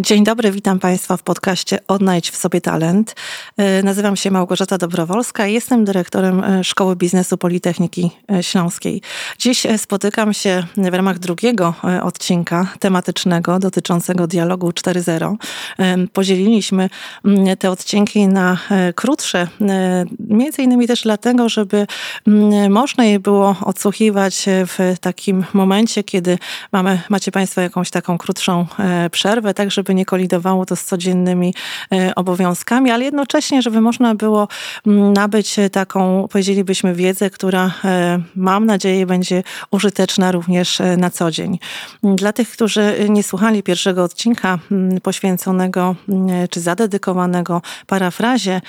Dzień dobry, witam Państwa w podcaście Odnajdź w sobie talent. Nazywam się Małgorzata Dobrowolska i jestem dyrektorem Szkoły Biznesu Politechniki Śląskiej. Dziś spotykam się w ramach drugiego odcinka tematycznego dotyczącego Dialogu 4.0. Podzieliliśmy te odcinki na krótsze, między innymi też dlatego, żeby można je było odsłuchiwać w takim momencie, kiedy macie Państwo jakąś taką krótszą przerwę, tak żeby nie kolidowało to z codziennymi obowiązkami, ale jednocześnie, żeby można było nabyć taką, powiedzielibyśmy, wiedzę, która mam nadzieję będzie użyteczna również na co dzień. Dla tych, którzy nie słuchali pierwszego odcinka poświęconego czy zadedykowanego parafrazie,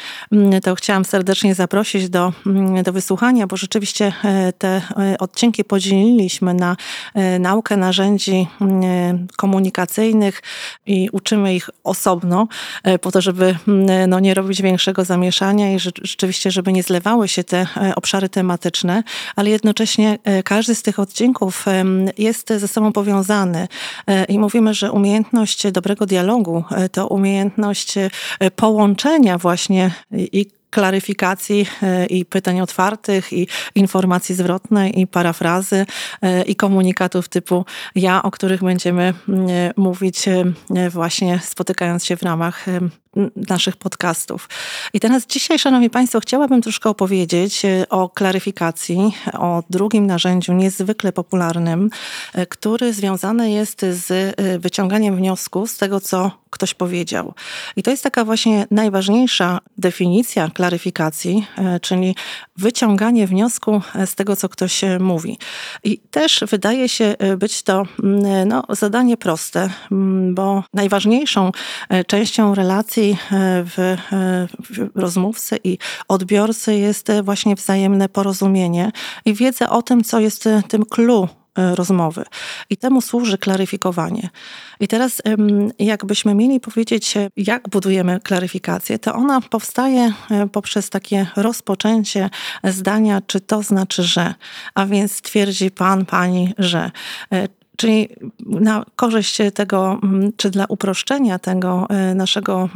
to chciałam serdecznie zaprosić do wysłuchania, bo rzeczywiście te odcinki podzieliliśmy na naukę narzędzi komunikacyjnych i uczymy ich osobno po to, żeby nie robić większego zamieszania i rzeczywiście, żeby nie zlewały się te obszary tematyczne, ale jednocześnie każdy z tych odcinków jest ze sobą powiązany i mówimy, że umiejętność dobrego dialogu to umiejętność połączenia właśnie i klaryfikacji i pytań otwartych i informacji zwrotnej i parafrazy i komunikatów typu ja, o których będziemy mówić właśnie spotykając się w ramach naszych podcastów. I teraz dzisiaj, Szanowni Państwo, chciałabym troszkę opowiedzieć o klaryfikacji, o drugim narzędziu niezwykle popularnym, który związany jest z wyciąganiem wniosku z tego, co ktoś powiedział. I to jest taka właśnie najważniejsza definicja klaryfikacji, czyli wyciąganie wniosku z tego, co ktoś mówi. I też wydaje się być to zadanie proste, bo najważniejszą częścią relacji w rozmówcy i odbiorcy jest właśnie wzajemne porozumienie i wiedza o tym, co jest tym clue rozmowy. I temu służy klaryfikowanie. I teraz jakbyśmy mieli powiedzieć, jak budujemy klaryfikację, to ona powstaje poprzez takie rozpoczęcie zdania, czy to znaczy, że, a więc twierdzi pan, pani, że. Czyli na korzyść tego, czy dla uproszczenia tego naszego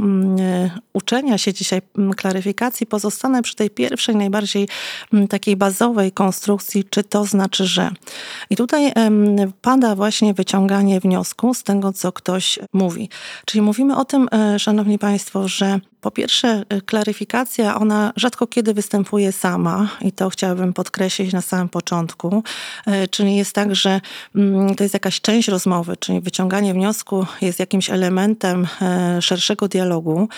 uczenia się dzisiaj klaryfikacji, pozostanę przy tej pierwszej, najbardziej takiej bazowej konstrukcji, czy to znaczy, że. I tutaj pada właśnie wyciąganie wniosku z tego, co ktoś mówi. Czyli mówimy o tym, Szanowni Państwo, że po pierwsze klaryfikacja, ona rzadko kiedy występuje sama i to chciałabym podkreślić na samym początku, czyli jest tak, że to jest jakaś część rozmowy, czyli wyciąganie wniosku jest jakimś elementem szerszego dialogu.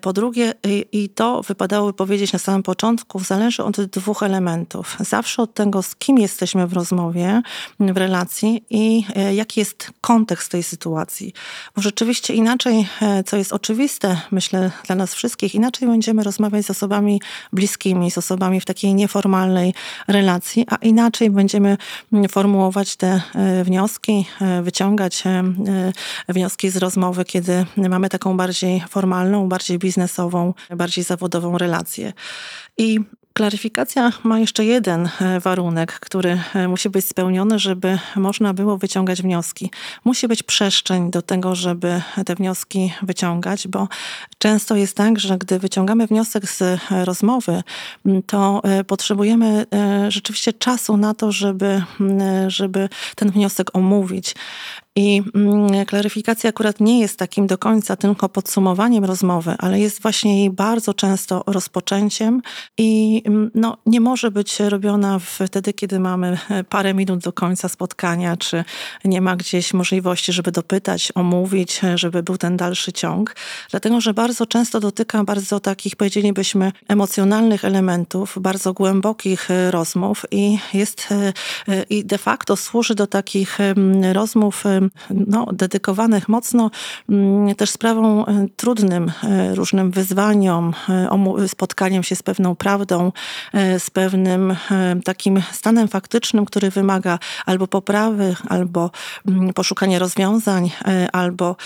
Po drugie, i to wypadałoby powiedzieć na samym początku, zależy od dwóch elementów. Zawsze od tego, z kim jesteśmy w rozmowie, w relacji i jaki jest kontekst tej sytuacji. Bo rzeczywiście inaczej, co jest oczywiste, myślę, dla nas wszystkich, inaczej będziemy rozmawiać z osobami bliskimi, z osobami w takiej nieformalnej relacji, a inaczej będziemy formułować te wnioski, wyciągać wnioski z rozmowy, kiedy mamy taką bardziej formalną, bardziej biznesową, bardziej zawodową relację. I klaryfikacja ma jeszcze jeden warunek, który musi być spełniony, żeby można było wyciągać wnioski. Musi być przestrzeń do tego, żeby te wnioski wyciągać, bo często jest tak, że gdy wyciągamy wniosek z rozmowy, to potrzebujemy rzeczywiście czasu na to, żeby ten wniosek omówić. I klaryfikacja akurat nie jest takim do końca tylko podsumowaniem rozmowy, ale jest właśnie jej bardzo często rozpoczęciem i nie może być robiona wtedy, kiedy mamy parę minut do końca spotkania, czy nie ma gdzieś możliwości, żeby dopytać, omówić, żeby był ten dalszy ciąg. Dlatego, że bardzo często dotyka bardzo takich, powiedzielibyśmy, emocjonalnych elementów, bardzo głębokich rozmów i de facto służy do takich rozmów dedykowanych mocno też sprawom trudnym, różnym wyzwaniom, spotkaniem się z pewną prawdą, z pewnym takim stanem faktycznym, który wymaga albo poprawy, albo poszukania rozwiązań, albo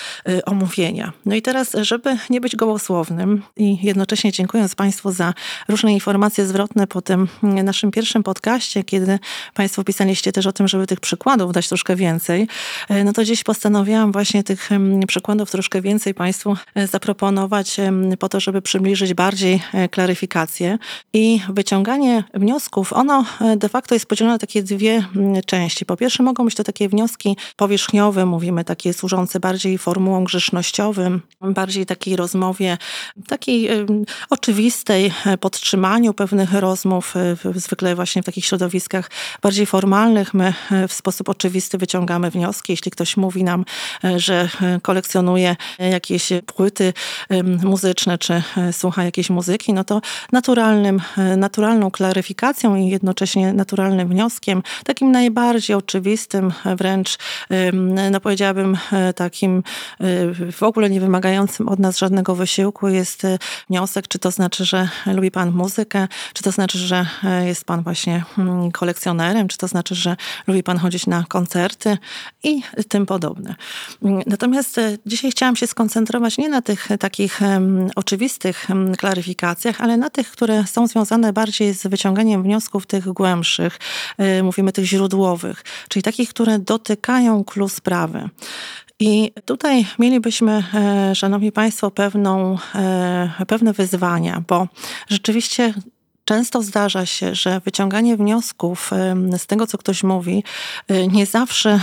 omówienia. No i teraz, żeby nie być gołosłownym i jednocześnie dziękując Państwu za różne informacje zwrotne po tym naszym pierwszym podcaście, kiedy Państwo pisaliście też o tym, żeby tych przykładów dać troszkę więcej, no to dziś postanowiłam właśnie tych przykładów troszkę więcej Państwu zaproponować po to, żeby przybliżyć bardziej klaryfikację. I wyciąganie wniosków, ono de facto jest podzielone na takie dwie części. Po pierwsze mogą być to takie wnioski powierzchniowe, mówimy, takie służące bardziej formułom grzecznościowym, bardziej takiej rozmowie, takiej oczywistej, podtrzymaniu pewnych rozmów, zwykle właśnie w takich środowiskach bardziej formalnych. My w sposób oczywisty wyciągamy wnioski. Jeśli ktoś mówi nam, że kolekcjonuje jakieś płyty muzyczne, czy słucha jakiejś muzyki, no to naturalną klaryfikacją i jednocześnie naturalnym wnioskiem, takim najbardziej oczywistym, wręcz no powiedziałabym takim w ogóle nie wymagającym od nas żadnego wysiłku jest wniosek, czy to znaczy, że lubi Pan muzykę, czy to znaczy, że jest Pan właśnie kolekcjonerem, czy to znaczy, że lubi Pan chodzić na koncerty i tym podobne. Natomiast dzisiaj chciałam się skoncentrować nie na tych takich oczywistych klaryfikacjach, ale na tych, które są związane bardziej z wyciąganiem wniosków tych głębszych, mówimy tych źródłowych, czyli takich, które dotykają clou sprawy. I tutaj mielibyśmy, szanowni państwo, pewne wyzwania, bo rzeczywiście często zdarza się, że wyciąganie wniosków z tego, co ktoś mówi, nie zawsze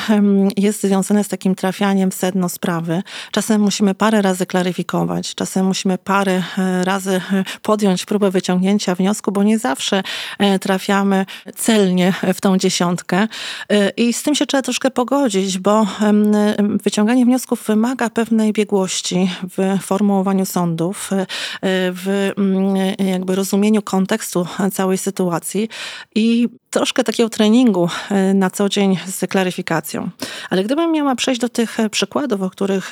jest związane z takim trafianiem w sedno sprawy. Czasem musimy parę razy klaryfikować, czasem musimy parę razy podjąć próbę wyciągnięcia wniosku, bo nie zawsze trafiamy celnie w tą dziesiątkę. I z tym się trzeba troszkę pogodzić, bo wyciąganie wniosków wymaga pewnej biegłości w formułowaniu sądów, w jakby rozumieniu kontekstu całej sytuacji i troszkę takiego treningu na co dzień z klaryfikacją. Ale gdybym miała przejść do tych przykładów, o których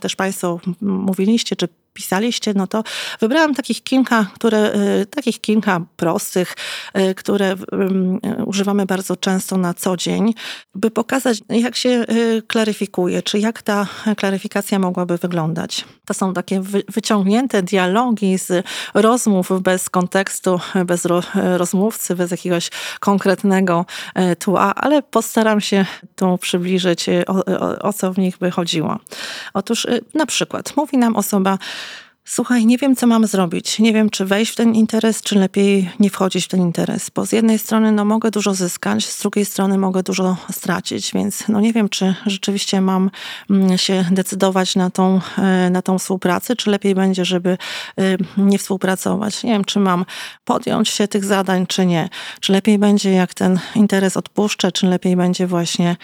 też Państwo mówiliście, czy pisaliście, no to wybrałam takich kilka prostych, które używamy bardzo często na co dzień, by pokazać, jak się klaryfikuje, czy jak ta klaryfikacja mogłaby wyglądać. To są takie wyciągnięte dialogi z rozmów bez kontekstu, bez rozmówcy, bez jakiegoś konkretnego tła, ale postaram się tu przybliżyć, o co w nich by chodziło. Otóż na przykład mówi nam osoba: słuchaj, nie wiem, co mam zrobić. Nie wiem, czy wejść w ten interes, czy lepiej nie wchodzić w ten interes. Bo z jednej strony mogę dużo zyskać, z drugiej strony mogę dużo stracić, więc nie wiem, czy rzeczywiście mam się decydować na tą współpracę, czy lepiej będzie, żeby nie współpracować. Nie wiem, czy mam podjąć się tych zadań, czy nie. Czy lepiej będzie, jak ten interes odpuszczę, czy lepiej będzie właśnie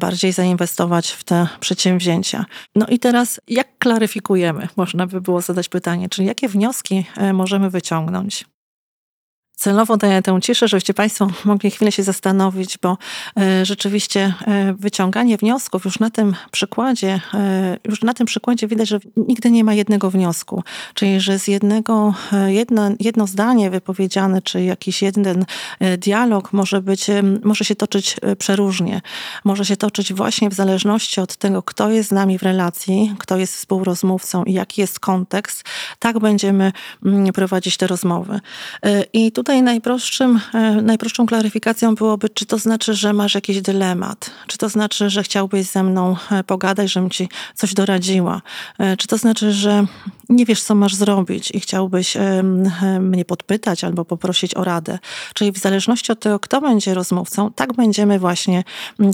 bardziej zainwestować w te przedsięwzięcia. No i teraz, jak klaryfikujemy? Można by było zadać pytanie, czyli jakie wnioski możemy wyciągnąć? Celowo daję tę ciszę, żebyście Państwo mogli chwilę się zastanowić, bo rzeczywiście wyciąganie wniosków już na tym przykładzie widać, że nigdy nie ma jednego wniosku. Czyli, że z jedno zdanie wypowiedziane, czy jakiś jeden dialog może się toczyć przeróżnie. Może się toczyć właśnie w zależności od tego, kto jest z nami w relacji, kto jest współrozmówcą i jaki jest kontekst. Tak będziemy prowadzić te rozmowy. I tutaj najprostszą klaryfikacją byłoby, czy to znaczy, że masz jakiś dylemat, czy to znaczy, że chciałbyś ze mną pogadać, żebym ci coś doradziła, czy to znaczy, że nie wiesz, co masz zrobić i chciałbyś mnie podpytać albo poprosić o radę. Czyli w zależności od tego, kto będzie rozmówcą, tak będziemy właśnie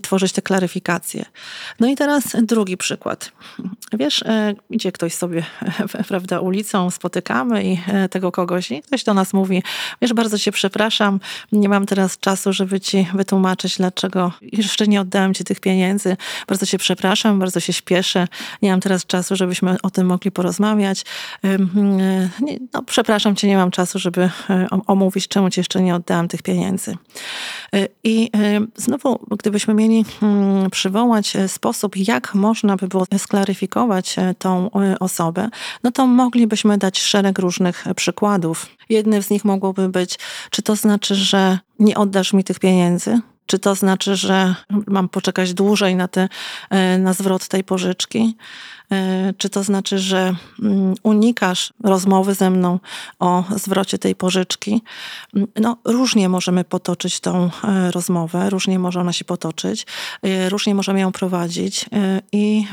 tworzyć te klaryfikacje. No i teraz drugi przykład. Wiesz, idzie ktoś sobie, prawda, ulicą, spotykamy i tego kogoś i ktoś do nas mówi: wiesz, bardzo cię przepraszam, nie mam teraz czasu, żeby ci wytłumaczyć, dlaczego jeszcze nie oddałem ci tych pieniędzy. Bardzo cię przepraszam, bardzo się śpieszę, nie mam teraz czasu, żebyśmy o tym mogli porozmawiać. No, przepraszam cię, nie mam czasu, żeby omówić, czemu ci jeszcze nie oddałem tych pieniędzy. I znowu, gdybyśmy mieli przywołać sposób, jak można by było sklaryfikować tą osobę, no to moglibyśmy dać szereg różnych przykładów. Jednym z nich mogłoby być, czy to znaczy, że nie oddasz mi tych pieniędzy? Czy to znaczy, że mam poczekać dłużej na zwrot tej pożyczki? Czy to znaczy, że unikasz rozmowy ze mną o zwrocie tej pożyczki? No, różnie możemy potoczyć tą rozmowę, różnie może ona się potoczyć, różnie możemy ją prowadzić i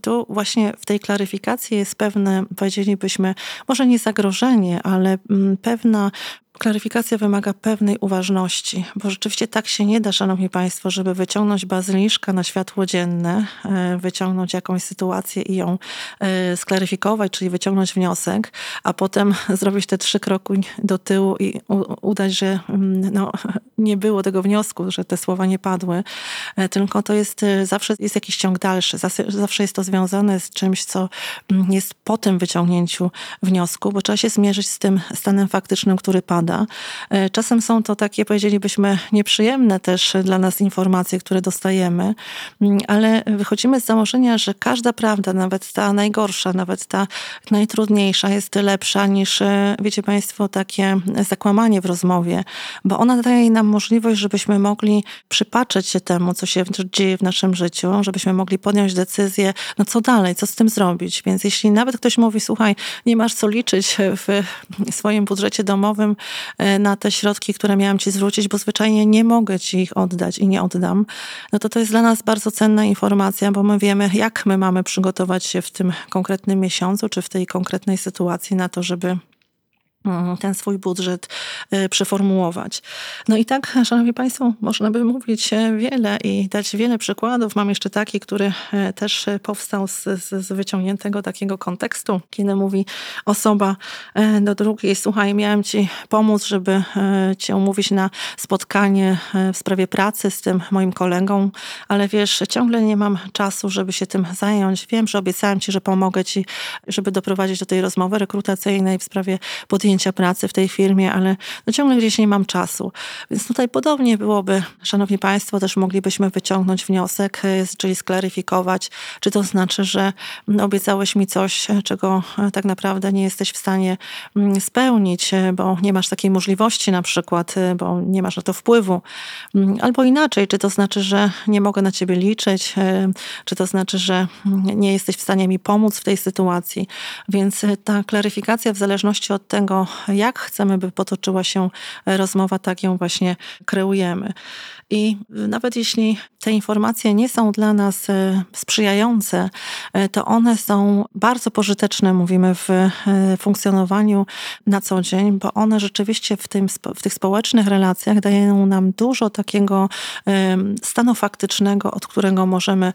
tu właśnie w tej klaryfikacji jest pewne, powiedzielibyśmy, może nie zagrożenie, ale pewna klaryfikacja wymaga pewnej uważności, bo rzeczywiście tak się nie da, szanowni państwo, żeby wyciągnąć bazyliszka na światło dzienne, wyciągnąć jakąś sytuację i ją sklaryfikować, czyli wyciągnąć wniosek, a potem zrobić te 3 kroki do tyłu i udać, że no, nie było tego wniosku, że te słowa nie padły, tylko to jest zawsze jest jakiś ciąg dalszy, zawsze jest to związane z czymś, co jest po tym wyciągnięciu wniosku, bo trzeba się zmierzyć z tym stanem faktycznym, który pada. Czasem są to takie, powiedzielibyśmy, nieprzyjemne też dla nas informacje, które dostajemy, ale wychodzimy z założenia, że każda prawda, nawet ta najgorsza, nawet ta najtrudniejsza jest lepsza niż, wiecie państwo, takie zakłamanie w rozmowie, bo ona daje nam możliwość, żebyśmy mogli przypatrzeć się temu, co się dzieje w naszym życiu, żebyśmy mogli podjąć decyzję, no co dalej, co z tym zrobić. Więc jeśli nawet ktoś mówi, słuchaj, nie masz co liczyć w swoim budżecie domowym na te środki, które miałam ci zwrócić, bo zwyczajnie nie mogę ci ich oddać i nie oddam, no to jest dla nas bardzo cenna informacja, bo my wiemy, jak my mamy przygotować się w tym konkretnym miesiącu, czy w tej konkretnej sytuacji na to, żeby ten swój budżet przeformułować. No i tak, szanowni państwo, można by mówić wiele i dać wiele przykładów. Mam jeszcze taki, który też powstał z wyciągniętego takiego kontekstu, kiedy mówi osoba do drugiej, słuchaj, miałem ci pomóc, żeby cię umówić na spotkanie w sprawie pracy z tym moim kolegą, ale wiesz, ciągle nie mam czasu, żeby się tym zająć. Wiem, że obiecałem ci, że pomogę ci, żeby doprowadzić do tej rozmowy rekrutacyjnej w sprawie podjęcia pracy w tej firmie, ale no ciągle gdzieś nie mam czasu. Więc tutaj podobnie byłoby, szanowni państwo, też moglibyśmy wyciągnąć wniosek, czyli sklaryfikować, czy to znaczy, że obiecałeś mi coś, czego tak naprawdę nie jesteś w stanie spełnić, bo nie masz takiej możliwości na przykład, bo nie masz na to wpływu. Albo inaczej, czy to znaczy, że nie mogę na ciebie liczyć, czy to znaczy, że nie jesteś w stanie mi pomóc w tej sytuacji. Więc ta klaryfikacja w zależności od tego, jak chcemy, by potoczyła się rozmowa, tak ją właśnie kreujemy. I nawet jeśli te informacje nie są dla nas sprzyjające, to one są bardzo pożyteczne, mówimy, w funkcjonowaniu na co dzień, bo one rzeczywiście w tych społecznych relacjach dają nam dużo takiego stanu faktycznego, od którego możemy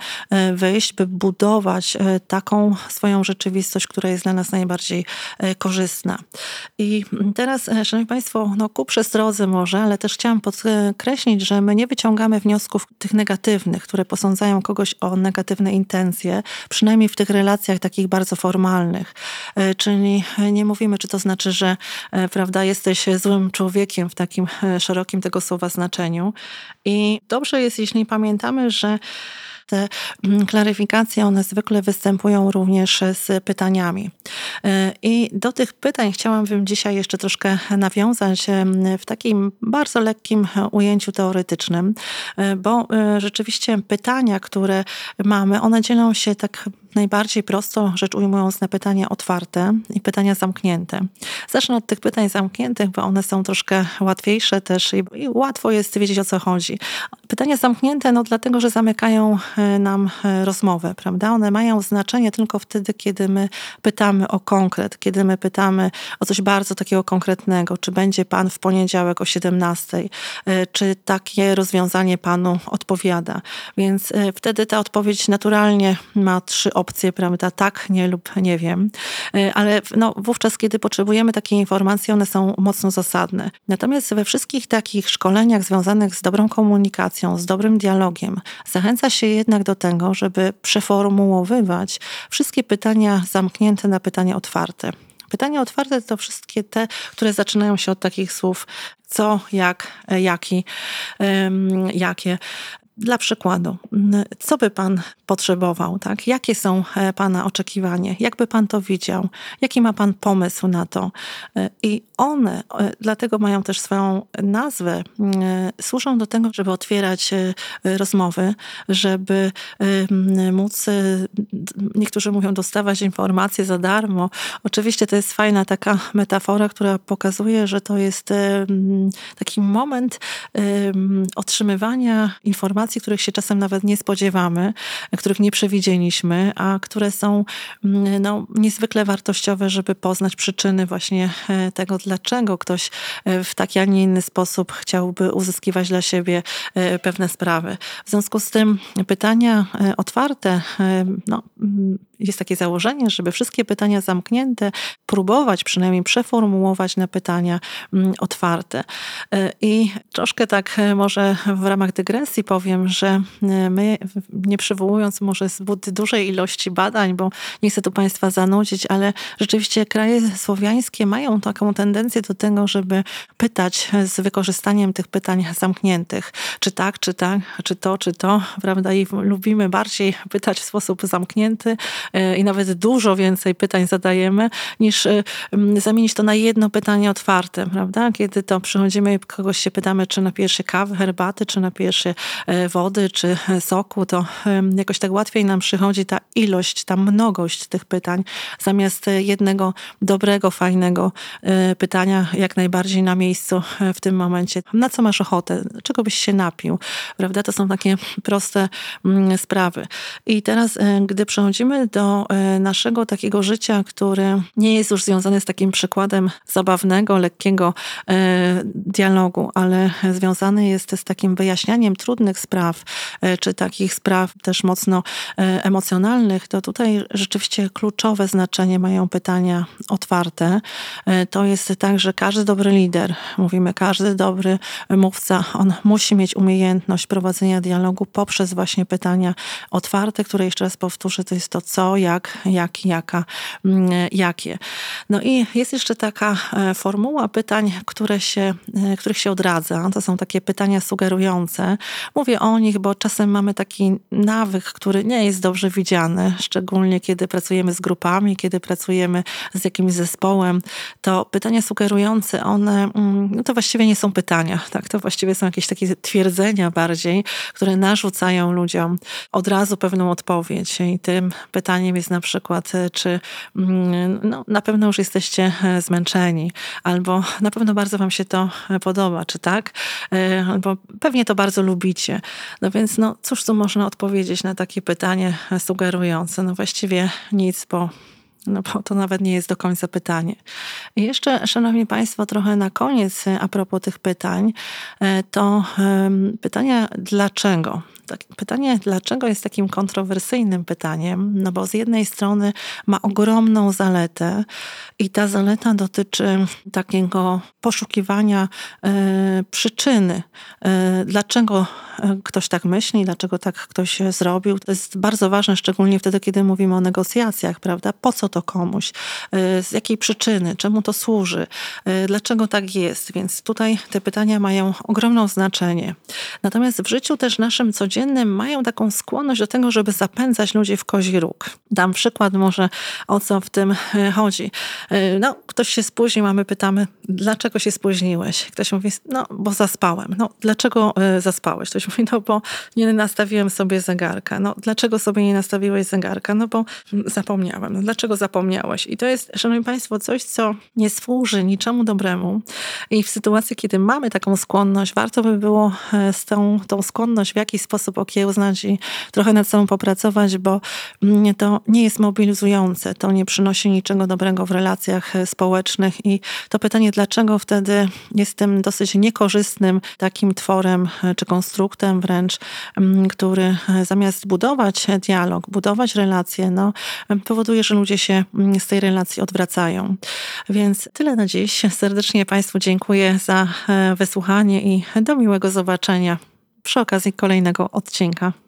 wyjść, by budować taką swoją rzeczywistość, która jest dla nas najbardziej korzystna. I teraz, szanowni państwo, no ku przestrodze może, ale też chciałam podkreślić, że my nie wyciągamy wniosków tych negatywnych, które posądzają kogoś o negatywne intencje, przynajmniej w tych relacjach takich bardzo formalnych. Czyli nie mówimy, czy to znaczy, że prawda, jesteś złym człowiekiem w takim szerokim tego słowa znaczeniu. I dobrze jest, jeśli pamiętamy, że te klaryfikacje, one zwykle występują również z pytaniami. I do tych pytań chciałabym dzisiaj jeszcze troszkę nawiązać w takim bardzo lekkim ujęciu teoretycznym, bo rzeczywiście pytania, które mamy, one dzielą się tak najbardziej prosto, rzecz ujmując, na pytania otwarte i pytania zamknięte. Zacznę od tych pytań zamkniętych, bo one są troszkę łatwiejsze też i łatwo jest wiedzieć, o co chodzi. Pytania zamknięte, no dlatego, że zamykają nam rozmowę, prawda? One mają znaczenie tylko wtedy, kiedy my pytamy o konkret, kiedy my pytamy o coś bardzo takiego konkretnego, czy będzie pan w poniedziałek o 17:00, czy takie rozwiązanie panu odpowiada. Więc wtedy ta odpowiedź naturalnie ma 3 opcje, prawda, tak, nie lub nie wiem, ale no, wówczas, kiedy potrzebujemy takiej informacji, one są mocno zasadne. Natomiast we wszystkich takich szkoleniach związanych z dobrą komunikacją, z dobrym dialogiem, zachęca się jednak do tego, żeby przeformułowywać wszystkie pytania zamknięte na pytania otwarte. Pytania otwarte to wszystkie te, które zaczynają się od takich słów co, jak, jakie. Dla przykładu, co by Pan potrzebował, tak? Jakie są Pana oczekiwania? Jak by Pan to widział? Jaki ma Pan pomysł na to? I one, dlatego mają też swoją nazwę, służą do tego, żeby otwierać rozmowy, żeby móc, niektórzy mówią, dostawać informacje za darmo. Oczywiście to jest fajna taka metafora, która pokazuje, że to jest taki moment otrzymywania informacji, których się czasem nawet nie spodziewamy, których nie przewidzieliśmy, a które są niezwykle wartościowe, żeby poznać przyczyny właśnie tego, dlaczego ktoś w taki, a nie inny sposób chciałby uzyskiwać dla siebie pewne sprawy. W związku z tym pytania otwarte, jest takie założenie, żeby wszystkie pytania zamknięte próbować przynajmniej przeformułować na pytania otwarte. I troszkę tak może w ramach dygresji powiem, że my, nie przywołując może zbyt dużej ilości badań, bo nie chcę tu Państwa zanudzić, ale rzeczywiście kraje słowiańskie mają taką tendencję do tego, żeby pytać z wykorzystaniem tych pytań zamkniętych. Czy tak, czy tak, czy to, prawda? I lubimy bardziej pytać w sposób zamknięty, i nawet dużo więcej pytań zadajemy, niż zamienić to na jedno pytanie otwarte, prawda? Kiedy to przychodzimy i kogoś się pytamy, czy napijesz się kawy, herbaty, czy napijesz się wody, czy soku, to jakoś tak łatwiej nam przychodzi ta ilość, ta mnogość tych pytań, zamiast jednego dobrego, fajnego pytania, jak najbardziej na miejscu w tym momencie. Na co masz ochotę? Czego byś się napił? Prawda? To są takie proste sprawy. I teraz, gdy przechodzimy do naszego takiego życia, które nie jest już związane z takim przykładem zabawnego, lekkiego dialogu, ale związany jest z takim wyjaśnianiem trudnych spraw, czy takich spraw też mocno emocjonalnych, to tutaj rzeczywiście kluczowe znaczenie mają pytania otwarte. To jest tak, że każdy dobry lider, mówimy, każdy dobry mówca, on musi mieć umiejętność prowadzenia dialogu poprzez właśnie pytania otwarte, które, jeszcze raz powtórzę, to jest to, co, jak, jaka, jakie. No i jest jeszcze taka formuła pytań, których się odradza. To są takie pytania sugerujące. Mówię o nich, bo czasem mamy taki nawyk, który nie jest dobrze widziany, szczególnie kiedy pracujemy z grupami, kiedy pracujemy z jakimś zespołem. To pytania sugerujące, one to właściwie nie są pytania, tak? To właściwie są jakieś takie twierdzenia bardziej, które narzucają ludziom od razu pewną odpowiedź. I tym pytaniem jest na przykład, czy na pewno już jesteście zmęczeni, albo na pewno bardzo wam się to podoba, czy tak? Albo pewnie to bardzo lubicie. No więc cóż tu można odpowiedzieć na takie pytanie sugerujące? Właściwie nic, bo to nawet nie jest do końca pytanie. I jeszcze, szanowni Państwo, trochę na koniec a propos tych pytań, to pytanie dlaczego. Pytanie dlaczego jest takim kontrowersyjnym pytaniem, bo z jednej strony ma ogromną zaletę i ta zaleta dotyczy takiego poszukiwania przyczyny, dlaczego ktoś tak myśli, dlaczego tak ktoś zrobił. To jest bardzo ważne, szczególnie wtedy, kiedy mówimy o negocjacjach, prawda? Po co to komuś? Z jakiej przyczyny? Czemu to służy? Dlaczego tak jest? Więc tutaj te pytania mają ogromne znaczenie. Natomiast w życiu też naszym codziennym mają taką skłonność do tego, żeby zapędzać ludzi w kozi róg. Dam przykład może, o co w tym chodzi. Ktoś się spóźnił, a my pytamy, dlaczego się spóźniłeś? Ktoś mówi, bo zaspałem. Dlaczego zaspałeś? Ktoś mówi, bo nie nastawiłem sobie zegarka. Dlaczego sobie nie nastawiłeś zegarka? Bo zapomniałem. Dlaczego zapomniałeś? I to jest, szanowni Państwo, coś, co nie służy niczemu dobremu. I w sytuacji, kiedy mamy taką skłonność, warto by było z tą skłonność w jakiś sposób okiełznać i trochę nad sobą popracować, bo to nie jest mobilizujące, to nie przynosi niczego dobrego w relacjach społecznych i to pytanie, dlaczego wtedy jest tym dosyć niekorzystnym takim tworem, czy konstruktem wręcz, który zamiast budować dialog, budować relacje, powoduje, że ludzie się z tej relacji odwracają. Więc tyle na dziś. Serdecznie Państwu dziękuję za wysłuchanie i do miłego zobaczenia przy okazji kolejnego odcinka.